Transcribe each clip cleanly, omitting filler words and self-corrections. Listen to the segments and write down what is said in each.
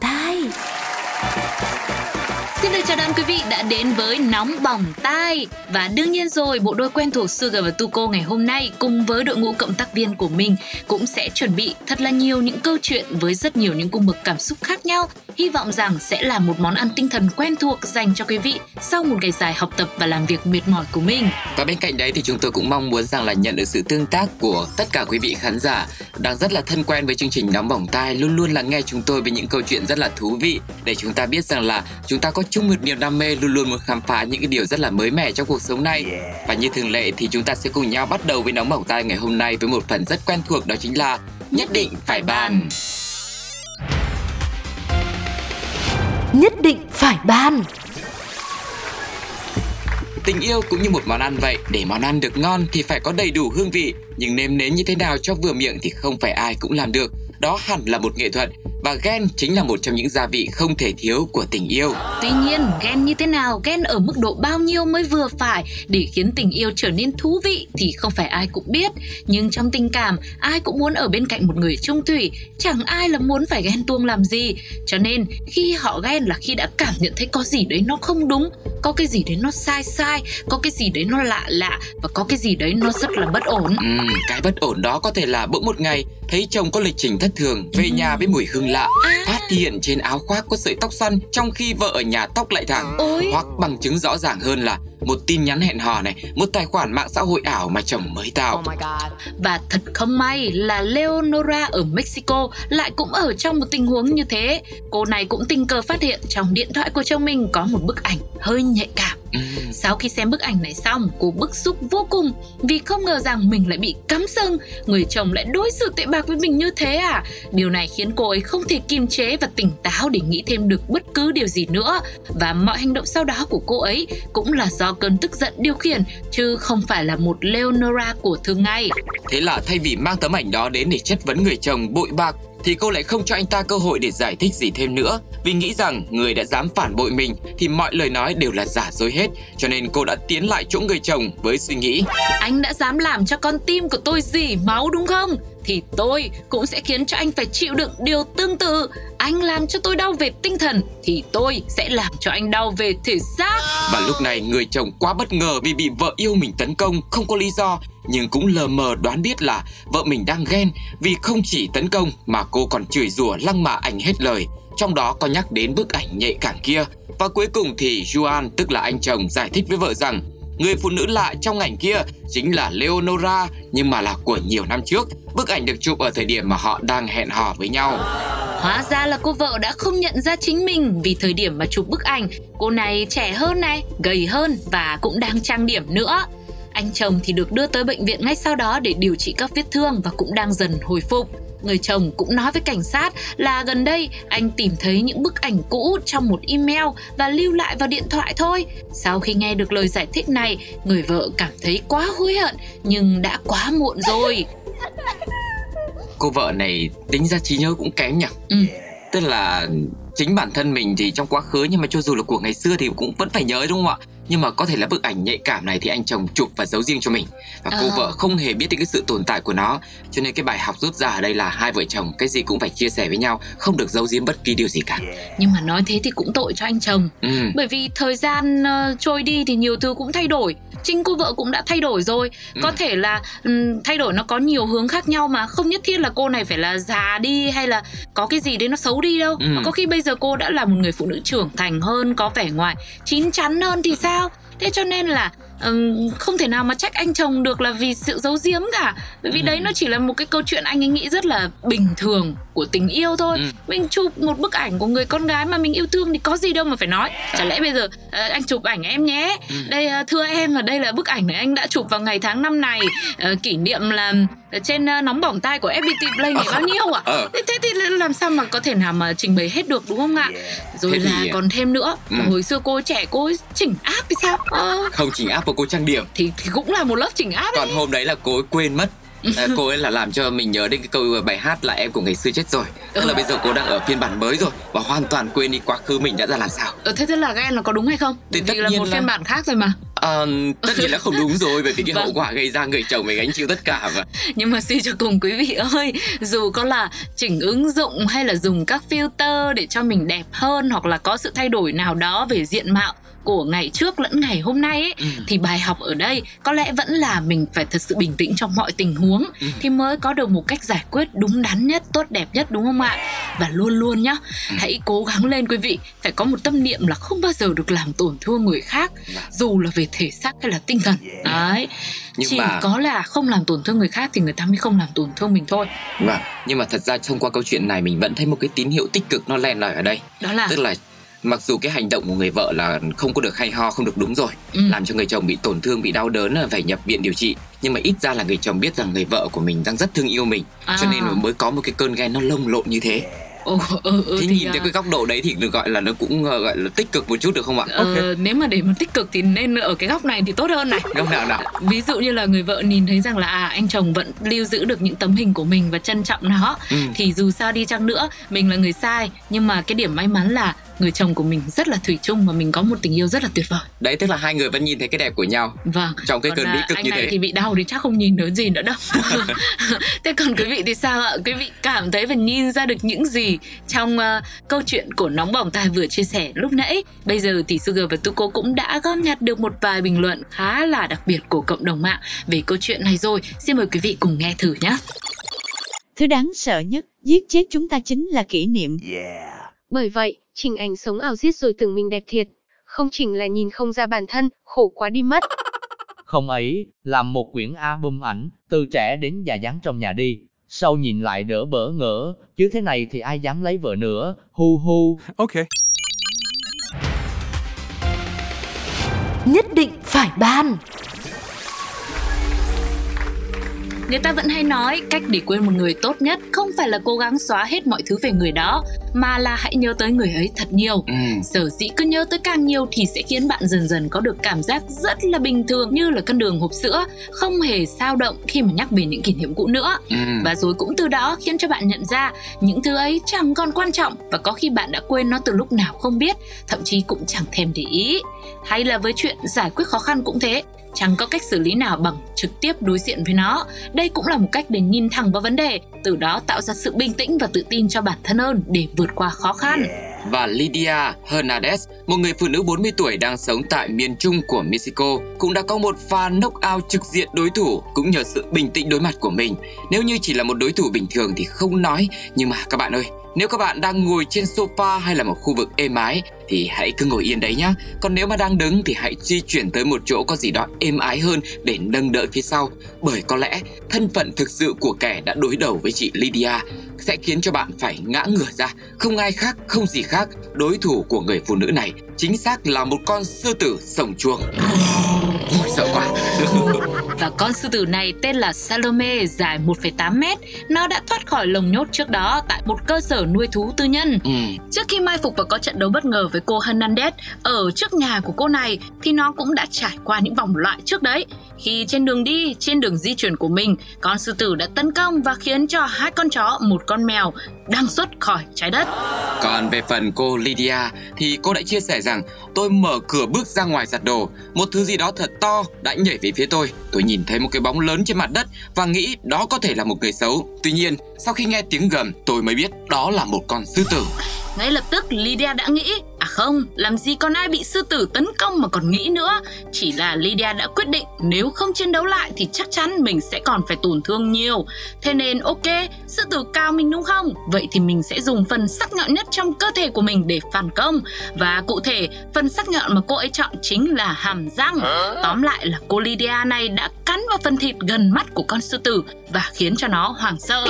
tai. Xin được chào đón quý vị đã đến với Nóng Bỏng Tai. Và đương nhiên rồi, bộ đôi quen thuộc Sugar và Tuko ngày hôm nay cùng với đội ngũ cộng tác viên của mình cũng sẽ chuẩn bị thật là nhiều những câu chuyện với rất nhiều những cung bậc cảm xúc khác nhau. Hy vọng rằng sẽ là một món ăn tinh thần quen thuộc dành cho quý vị sau một ngày dài học tập và làm việc mệt mỏi của mình. Và bên cạnh đấy thì chúng tôi cũng mong muốn rằng là nhận được sự tương tác của tất cả quý vị khán giả đang rất là thân quen với chương trình Nóng Bỏng Tai, luôn luôn lắng nghe chúng tôi với những câu chuyện rất là thú vị để chúng ta biết rằng là chúng ta có chung một niềm đam mê, luôn luôn muốn khám phá những cái điều rất là mới mẻ trong cuộc sống này. Và như thường lệ thì chúng ta sẽ cùng nhau bắt đầu với Nóng Bỏng Tai ngày hôm nay với một phần rất quen thuộc, đó chính là Nhất Định Phải Bàn. Nhất định phải bàn. Tình yêu cũng như một món ăn vậy, để món ăn được ngon thì phải có đầy đủ hương vị, nhưng nêm nếm như thế nào cho vừa miệng thì không phải ai cũng làm được. Đó hẳn là một nghệ thuật. Và ghen chính là một trong những gia vị không thể thiếu của tình yêu. Tuy nhiên, ghen như thế nào, ghen ở mức độ bao nhiêu mới vừa phải để khiến tình yêu trở nên thú vị thì không phải ai cũng biết. Nhưng trong tình cảm, ai cũng muốn ở bên cạnh một người chung thủy, chẳng ai là muốn phải ghen tuông làm gì. Cho nên, khi họ ghen là khi đã cảm nhận thấy có gì đấy nó không đúng, có cái gì đấy nó sai sai, có cái gì đấy nó lạ lạ và có cái gì đấy nó rất là bất ổn. Cái bất ổn đó có thể là bỗng một ngày thấy chồng có lịch trình thất thường, về nhà với mùi hương lạ, phát hiện trên áo khoác có sợi tóc xoăn trong khi vợ ở nhà tóc lại thẳng. Hoặc bằng chứng rõ ràng hơn là một tin nhắn hẹn hò này, một tài khoản mạng xã hội ảo mà chồng mới tạo. Và thật không may là Leonora ở Mexico lại cũng ở trong một tình huống như thế. Cô này cũng tình cờ phát hiện trong điện thoại của chồng mình có một bức ảnh hơi nhạy cảm. Sau khi xem bức ảnh này xong, cô bức xúc vô cùng vì không ngờ rằng mình lại bị cắm sừng, người chồng lại đối xử tệ bạc với mình như thế à. Điều này khiến cô ấy không thể kiềm chế và tỉnh táo để nghĩ thêm được bất cứ điều gì nữa. Và mọi hành động sau đó của cô ấy cũng là do cơn tức giận điều khiển, chứ không phải là một Leonora của thường ngày. Thế là thay vì mang tấm ảnh đó đến để chất vấn người chồng bội bạc, thì cô lại không cho anh ta cơ hội để giải thích gì thêm nữa, vì nghĩ rằng người đã dám phản bội mình thì mọi lời nói đều là giả dối hết. Cho nên cô đã tiến lại chỗ người chồng với suy nghĩ: anh đã dám làm cho con tim của tôi rỉ máu đúng không? Thì tôi cũng sẽ khiến cho anh phải chịu đựng điều tương tự. Anh làm cho tôi đau về tinh thần thì tôi sẽ làm cho anh đau về thể xác. Và lúc này người chồng quá bất ngờ vì bị vợ yêu mình tấn công không có lý do, nhưng cũng lờ mờ đoán biết là vợ mình đang ghen, vì không chỉ tấn công mà cô còn chửi rủa lăng mạ anh hết lời, trong đó có nhắc đến bức ảnh nhạy cảm kia. Và cuối cùng thì Juan, tức là anh chồng, giải thích với vợ rằng người phụ nữ lạ trong ảnh kia chính là Leonora, nhưng mà là của nhiều năm trước. Bức ảnh được chụp ở thời điểm mà họ đang hẹn hò với nhau. Hóa ra là cô vợ đã không nhận ra chính mình, vì thời điểm mà chụp bức ảnh, cô này trẻ hơn này, gầy hơn và cũng đang trang điểm nữa. Anh chồng thì được đưa tới bệnh viện ngay sau đó để điều trị các vết thương và cũng đang dần hồi phục. Người chồng cũng nói với cảnh sát là gần đây anh tìm thấy những bức ảnh cũ trong một email và lưu lại vào điện thoại thôi. Sau khi nghe được lời giải thích này, người vợ cảm thấy quá hối hận, nhưng đã quá muộn rồi. Cô vợ này tính ra trí nhớ cũng kém nhỉ? Tức là chính bản thân mình thì trong quá khứ, nhưng mà cho dù là của ngày xưa thì cũng vẫn phải nhớ đúng không ạ? Nhưng mà có thể là bức ảnh nhạy cảm này thì anh chồng chụp và giấu riêng cho mình, và cô vợ không hề biết đến cái sự tồn tại của nó. Cho nên cái bài học rút ra ở đây là hai vợ chồng cái gì cũng phải chia sẻ với nhau, không được giấu giếm bất kỳ điều gì cả. Nhưng mà nói thế thì cũng tội cho anh chồng. Bởi vì thời gian trôi đi thì nhiều thứ cũng thay đổi. Chính cô vợ cũng đã thay đổi rồi. Có thể là thay đổi nó có nhiều hướng khác nhau, mà không nhất thiết là cô này phải là già đi hay là có cái gì đấy nó xấu đi đâu. Có khi bây giờ cô đã là một người phụ nữ trưởng thành hơn, có vẻ ngoài chín chắn hơn thì sao? Thế cho nên là không thể nào mà trách anh chồng được là vì sự giấu giếm cả. Bởi vì đấy nó chỉ là một cái câu chuyện anh ấy nghĩ rất là bình thường của tình yêu thôi. Mình chụp một bức ảnh của người con gái mà mình yêu thương thì có gì đâu mà phải nói. Chả lẽ bây giờ anh chụp ảnh em nhé, đây thưa em là đây là bức ảnh này anh đã chụp vào ngày tháng năm này, kỷ niệm là trên Nóng Bỏng Tai của FPT Play ngày bao nhiêu ạ? Thế thì làm sao mà có thể nào mà trình bày hết được đúng không ạ? Rồi là còn thêm nữa, hồi xưa cô trẻ cô chỉnh áp thì sao? Không chỉnh áp và cô trang điểm thì cũng là một lớp chỉnh áp. Còn hôm đấy là cô ấy quên mất. Cô ấy là làm cho mình nhớ đến cái câu bài hát là em của ngày xưa chết rồi. Tức là bây giờ cô đang ở phiên bản mới rồi và hoàn toàn quên đi quá khứ mình đã ra làm sao. Thế là ghen là có đúng hay không? Thì vì là một phiên bản khác rồi mà. Tất nhiên là không đúng rồi, bởi vì cái hậu quả gây ra người chồng phải gánh chịu tất cả mà. Nhưng mà suy cho cùng quý vị ơi, dù có là chỉnh ứng dụng hay là dùng các filter để cho mình đẹp hơn, hoặc là có sự thay đổi nào đó về diện mạo của ngày trước lẫn ngày hôm nay ấy, thì bài học ở đây có lẽ vẫn là mình phải thật sự bình tĩnh trong mọi tình huống thì mới có được một cách giải quyết đúng đắn nhất, tốt đẹp nhất, đúng không ạ? Và luôn luôn nhá, hãy cố gắng lên quý vị, phải có một tâm niệm là không bao giờ được làm tổn thương người khác, dù là về thể xác hay là tinh thần. Đấy. Nhưng chỉ mà... có là không làm tổn thương người khác thì người ta mới không làm tổn thương mình thôi. Nhưng mà thật ra thông qua câu chuyện này mình vẫn thấy một cái tín hiệu tích cực nó len lỏi ở đây. Đó là tức là mặc dù cái hành động của người vợ là không có được hay ho, không được đúng rồi, làm cho người chồng bị tổn thương, bị đau đớn, phải nhập viện điều trị, nhưng mà ít ra là người chồng biết rằng người vợ của mình đang rất thương yêu mình, cho nên mới có một cái cơn ghen nó lồng lộn như thế. Thế nhìn theo cái góc độ đấy thì được gọi là nó cũng gọi là tích cực một chút được không ạ? Nếu mà để mà tích cực thì nên ở cái góc này thì tốt hơn này. Góc nào? Ví dụ như là người vợ nhìn thấy rằng là anh chồng vẫn lưu giữ được những tấm hình của mình và trân trọng nó, thì dù sao đi chăng nữa mình là người sai, nhưng mà cái điểm may mắn là người chồng của mình rất là thủy chung và mình có một tình yêu rất là tuyệt vời. Đấy, tức là hai người vẫn nhìn thấy cái đẹp của nhau. Vâng. Trong cái cơn bí cực như thế. Anh này thì bị đau thì chắc không nhìn thấy gì nữa đâu. Thế còn quý vị thì sao ạ? Quý vị cảm thấy và nhìn ra được những gì trong câu chuyện của Nóng Bỏng Tài vừa chia sẻ lúc nãy? Bây giờ thì Sugar và Tuko cũng đã góp nhặt được một vài bình luận khá là đặc biệt của cộng đồng mạng về câu chuyện này rồi. Xin mời quý vị cùng nghe thử nhé. Thứ đáng sợ nhất giết chết chúng ta chính là kỷ niệm. Bởi vậy, chỉnh ảnh sống ảo giết rồi tưởng mình đẹp thiệt, không chỉnh là nhìn không ra bản thân, khổ quá đi mất. Không ấy, làm một quyển album ảnh, từ trẻ đến già dán trong nhà đi, sau nhìn lại đỡ bỡ ngỡ, chứ thế này thì ai dám lấy vợ nữa, hu hu. Ok. Nhất định phải ban. Người ta vẫn hay nói cách để quên một người tốt nhất không phải là cố gắng xóa hết mọi thứ về người đó, mà là hãy nhớ tới người ấy thật nhiều. Sở dĩ cứ nhớ tới càng nhiều thì sẽ khiến bạn dần dần có được cảm giác rất là bình thường, như là cân đường hộp sữa, không hề sao động khi mà nhắc về những kỷ niệm cũ nữa. Và rồi cũng từ đó khiến cho bạn nhận ra những thứ ấy chẳng còn quan trọng, và có khi bạn đã quên nó từ lúc nào không biết, thậm chí cũng chẳng thèm để ý. Hay là với chuyện giải quyết khó khăn cũng thế, chẳng có cách xử lý nào bằng trực tiếp đối diện với nó. Đây cũng là một cách để nhìn thẳng vào vấn đề, từ đó tạo ra sự bình tĩnh và tự tin cho bản thân hơn để vượt qua khó khăn. Và Lydia Hernandez, một người phụ nữ 40 tuổi đang sống tại miền trung của Mexico, cũng đã có một pha knockout trực diện đối thủ cũng nhờ sự bình tĩnh đối mặt của mình. Nếu như chỉ là một đối thủ bình thường thì không nói, nhưng mà các bạn ơi, nếu các bạn đang ngồi trên sofa hay là một khu vực êm ái thì hãy cứ ngồi yên đấy nhé. Còn nếu mà đang đứng thì hãy di chuyển tới một chỗ có gì đó êm ái hơn để nâng đỡ phía sau. Bởi có lẽ thân phận thực sự của kẻ đã đối đầu với chị Lydia sẽ khiến cho bạn phải ngã ngửa ra. Không ai khác, không gì khác, đối thủ của người phụ nữ này chính xác là một con sư tử sổng chuồng. Ôi, sợ quá. Và con sư tử này tên là Salome, dài 1,8 mét. Nó đã thoát khỏi lồng nhốt trước đó tại một cơ sở nuôi thú tư nhân. Trước khi mai phục và có trận đấu bất ngờ với cô Hernandez ở trước nhà của cô này, thì nó cũng đã trải qua những vòng loại trước đấy. Khi trên đường đi, trên đường di chuyển của mình, con sư tử đã tấn công và khiến cho 2 con chó, 1 con mèo đang xuất khỏi trái đất. Còn về phần cô Lydia thì cô đã chia sẻ rằng: tôi mở cửa bước ra ngoài giặt đồ, một thứ gì đó thật to đã nhảy về phía tôi. Tôi nhìn thấy một cái bóng lớn trên mặt đất và nghĩ đó có thể là một người xấu. Tuy nhiên, sau khi nghe tiếng gầm, tôi mới biết đó là một con sư tử. Ngay lập tức Lydia đã nghĩ, không, làm gì còn ai bị sư tử tấn công mà còn nghĩ nữa. Chỉ là Lydia đã quyết định nếu không chiến đấu lại thì chắc chắn mình sẽ còn phải tổn thương nhiều. Thế nên ok, sư tử cao mình đúng không? Vậy thì mình sẽ dùng phần sắc nhọn nhất trong cơ thể của mình để phản công. Và cụ thể, phần sắc nhọn mà cô ấy chọn chính là hàm răng. Tóm lại là cô Lydia này đã cắn vào phần thịt gần mắt của con sư tử và khiến cho nó hoảng sợ.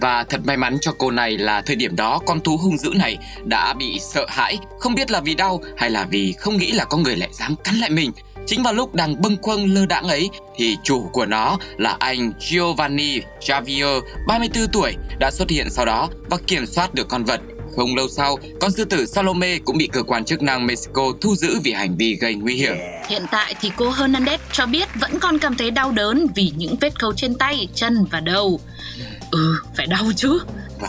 Và thật may mắn cho cô này là thời điểm đó con thú hung dữ này đã bị sợ hãi, không biết là vì đau hay là vì không nghĩ là có người lại dám cắn lại mình. Chính vào lúc đang bâng quâng lơ đãng ấy thì chủ của nó là anh Giovanni Javier, 34 tuổi, đã xuất hiện sau đó và kiểm soát được con vật. Không lâu sau, con sư tử Salome cũng bị cơ quan chức năng Mexico thu giữ vì hành vi gây nguy hiểm. Hiện tại thì cô Hernandez cho biết vẫn còn cảm thấy đau đớn vì những vết khâu trên tay, chân và đầu. Ừ, phải đau chứ,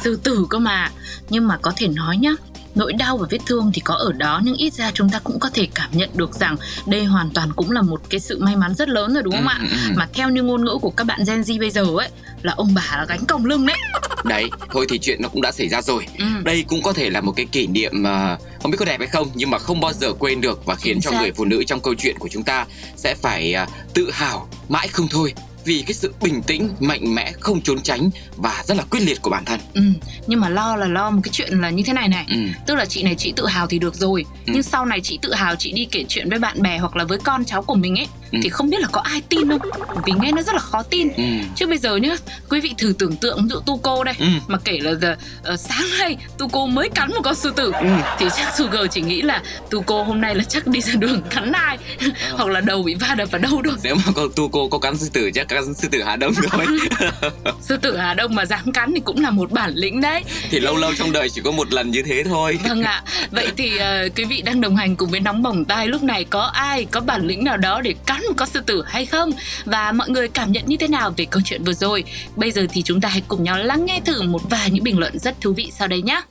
sư tử cơ mà. Nhưng mà có thể nói nhá, nỗi đau và vết thương thì có ở đó, nhưng ít ra chúng ta cũng có thể cảm nhận được rằng đây hoàn toàn cũng là một cái sự may mắn rất lớn rồi, đúng không ạ? Mà theo như ngôn ngữ của các bạn Gen Z bây giờ ấy, là ông bà là gánh còng lưng đấy. Đấy, thôi thì chuyện nó cũng đã xảy ra rồi. Đây cũng có thể là một cái kỷ niệm mà không biết có đẹp hay không, nhưng mà không bao giờ quên được, và khiến cho người phụ nữ trong câu chuyện của chúng ta sẽ phải tự hào mãi không thôi, vì cái sự bình tĩnh, mạnh mẽ, không trốn tránh và rất là quyết liệt của bản thân. Nhưng mà lo là lo một cái chuyện là như thế này này. Tức là chị này chị tự hào thì được rồi, nhưng sau này chị tự hào chị đi kể chuyện với bạn bè hoặc là với con cháu của mình ấy, thì không biết là có ai tin không? Vì nghe nó rất là khó tin. Chứ bây giờ nhá, quý vị thử tưởng tượng ví dụ Tuko đây, mà kể là sáng nay Tuko mới cắn một con sư tử, thì chắc Sugar chỉ nghĩ là Tuko hôm nay là chắc đi ra đường cắn ai hoặc là đầu bị va đập vào đâu đâu. Nếu mà con Tuko có cắn sư tử chắc cắn sư tử Hà Đông rồi. Sư tử Hà Đông mà dám cắn thì cũng là một bản lĩnh đấy. Thì lâu lâu trong đời chỉ có một lần như thế thôi. Vâng ạ. Vậy thì quý vị đang đồng hành cùng với Nóng Bỏng Tai lúc này, có ai có bản lĩnh nào đó để cắn một con sư tử hay không? Và mọi người cảm nhận như thế nào về câu chuyện vừa rồi? Bây giờ thì chúng ta hãy cùng nhau lắng nghe thử một vài những bình luận rất thú vị sau đây nhé.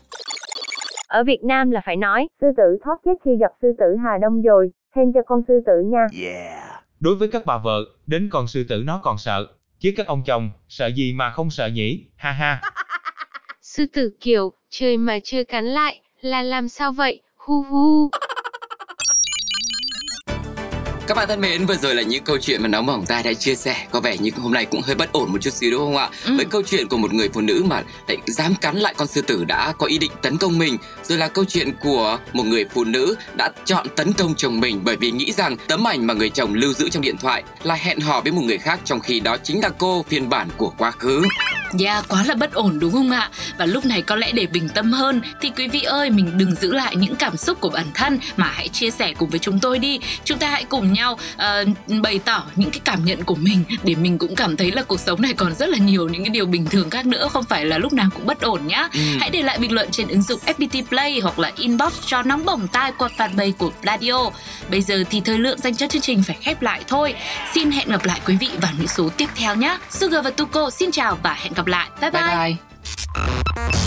Ở Việt Nam là phải nói, sư tử thoát chết khi gặp sư tử Hà Đông rồi, khen cho con sư tử nha. Yeah. Đối với các bà vợ, đến con sư tử nó còn sợ, chứ các ông chồng, sợ gì mà không sợ nhỉ, ha ha. Sư tử kiểu, trời mà chưa cắn lại, là làm sao vậy, hu hu. Các bạn thân mến, vừa rồi là những câu chuyện mà Nóng Bỏng Tai đã chia sẻ. Có vẻ như hôm nay cũng hơi bất ổn một chút xíu, đúng không ạ? Với câu chuyện của một người phụ nữ mà lại dám cắn lại con sư tử đã có ý định tấn công mình, rồi là câu chuyện của một người phụ nữ đã chọn tấn công chồng mình bởi vì nghĩ rằng tấm ảnh mà người chồng lưu giữ trong điện thoại là hẹn hò với một người khác, trong khi đó chính là cô, phiên bản của quá khứ. Quá là bất ổn đúng không ạ? Và lúc này có lẽ để bình tâm hơn thì quý vị ơi, mình đừng giữ lại những cảm xúc của bản thân mà hãy chia sẻ cùng với chúng tôi đi. Chúng ta hãy cùng nhau bày tỏ những cái cảm nhận của mình, để mình cũng cảm thấy là cuộc sống này còn rất là nhiều những cái điều bình thường khác nữa, không phải là lúc nào cũng bất ổn nhá. Hãy để lại bình luận trên ứng dụng FPT Play hoặc là inbox cho Nóng Bỏng Tai qua fanpage của Radio. Bây giờ thì thời lượng dành cho chương trình phải khép lại thôi. Xin hẹn gặp lại quý vị vào những số tiếp theo nhé. Sugar và Tuko xin chào và hẹn gặp lại. Bye bye.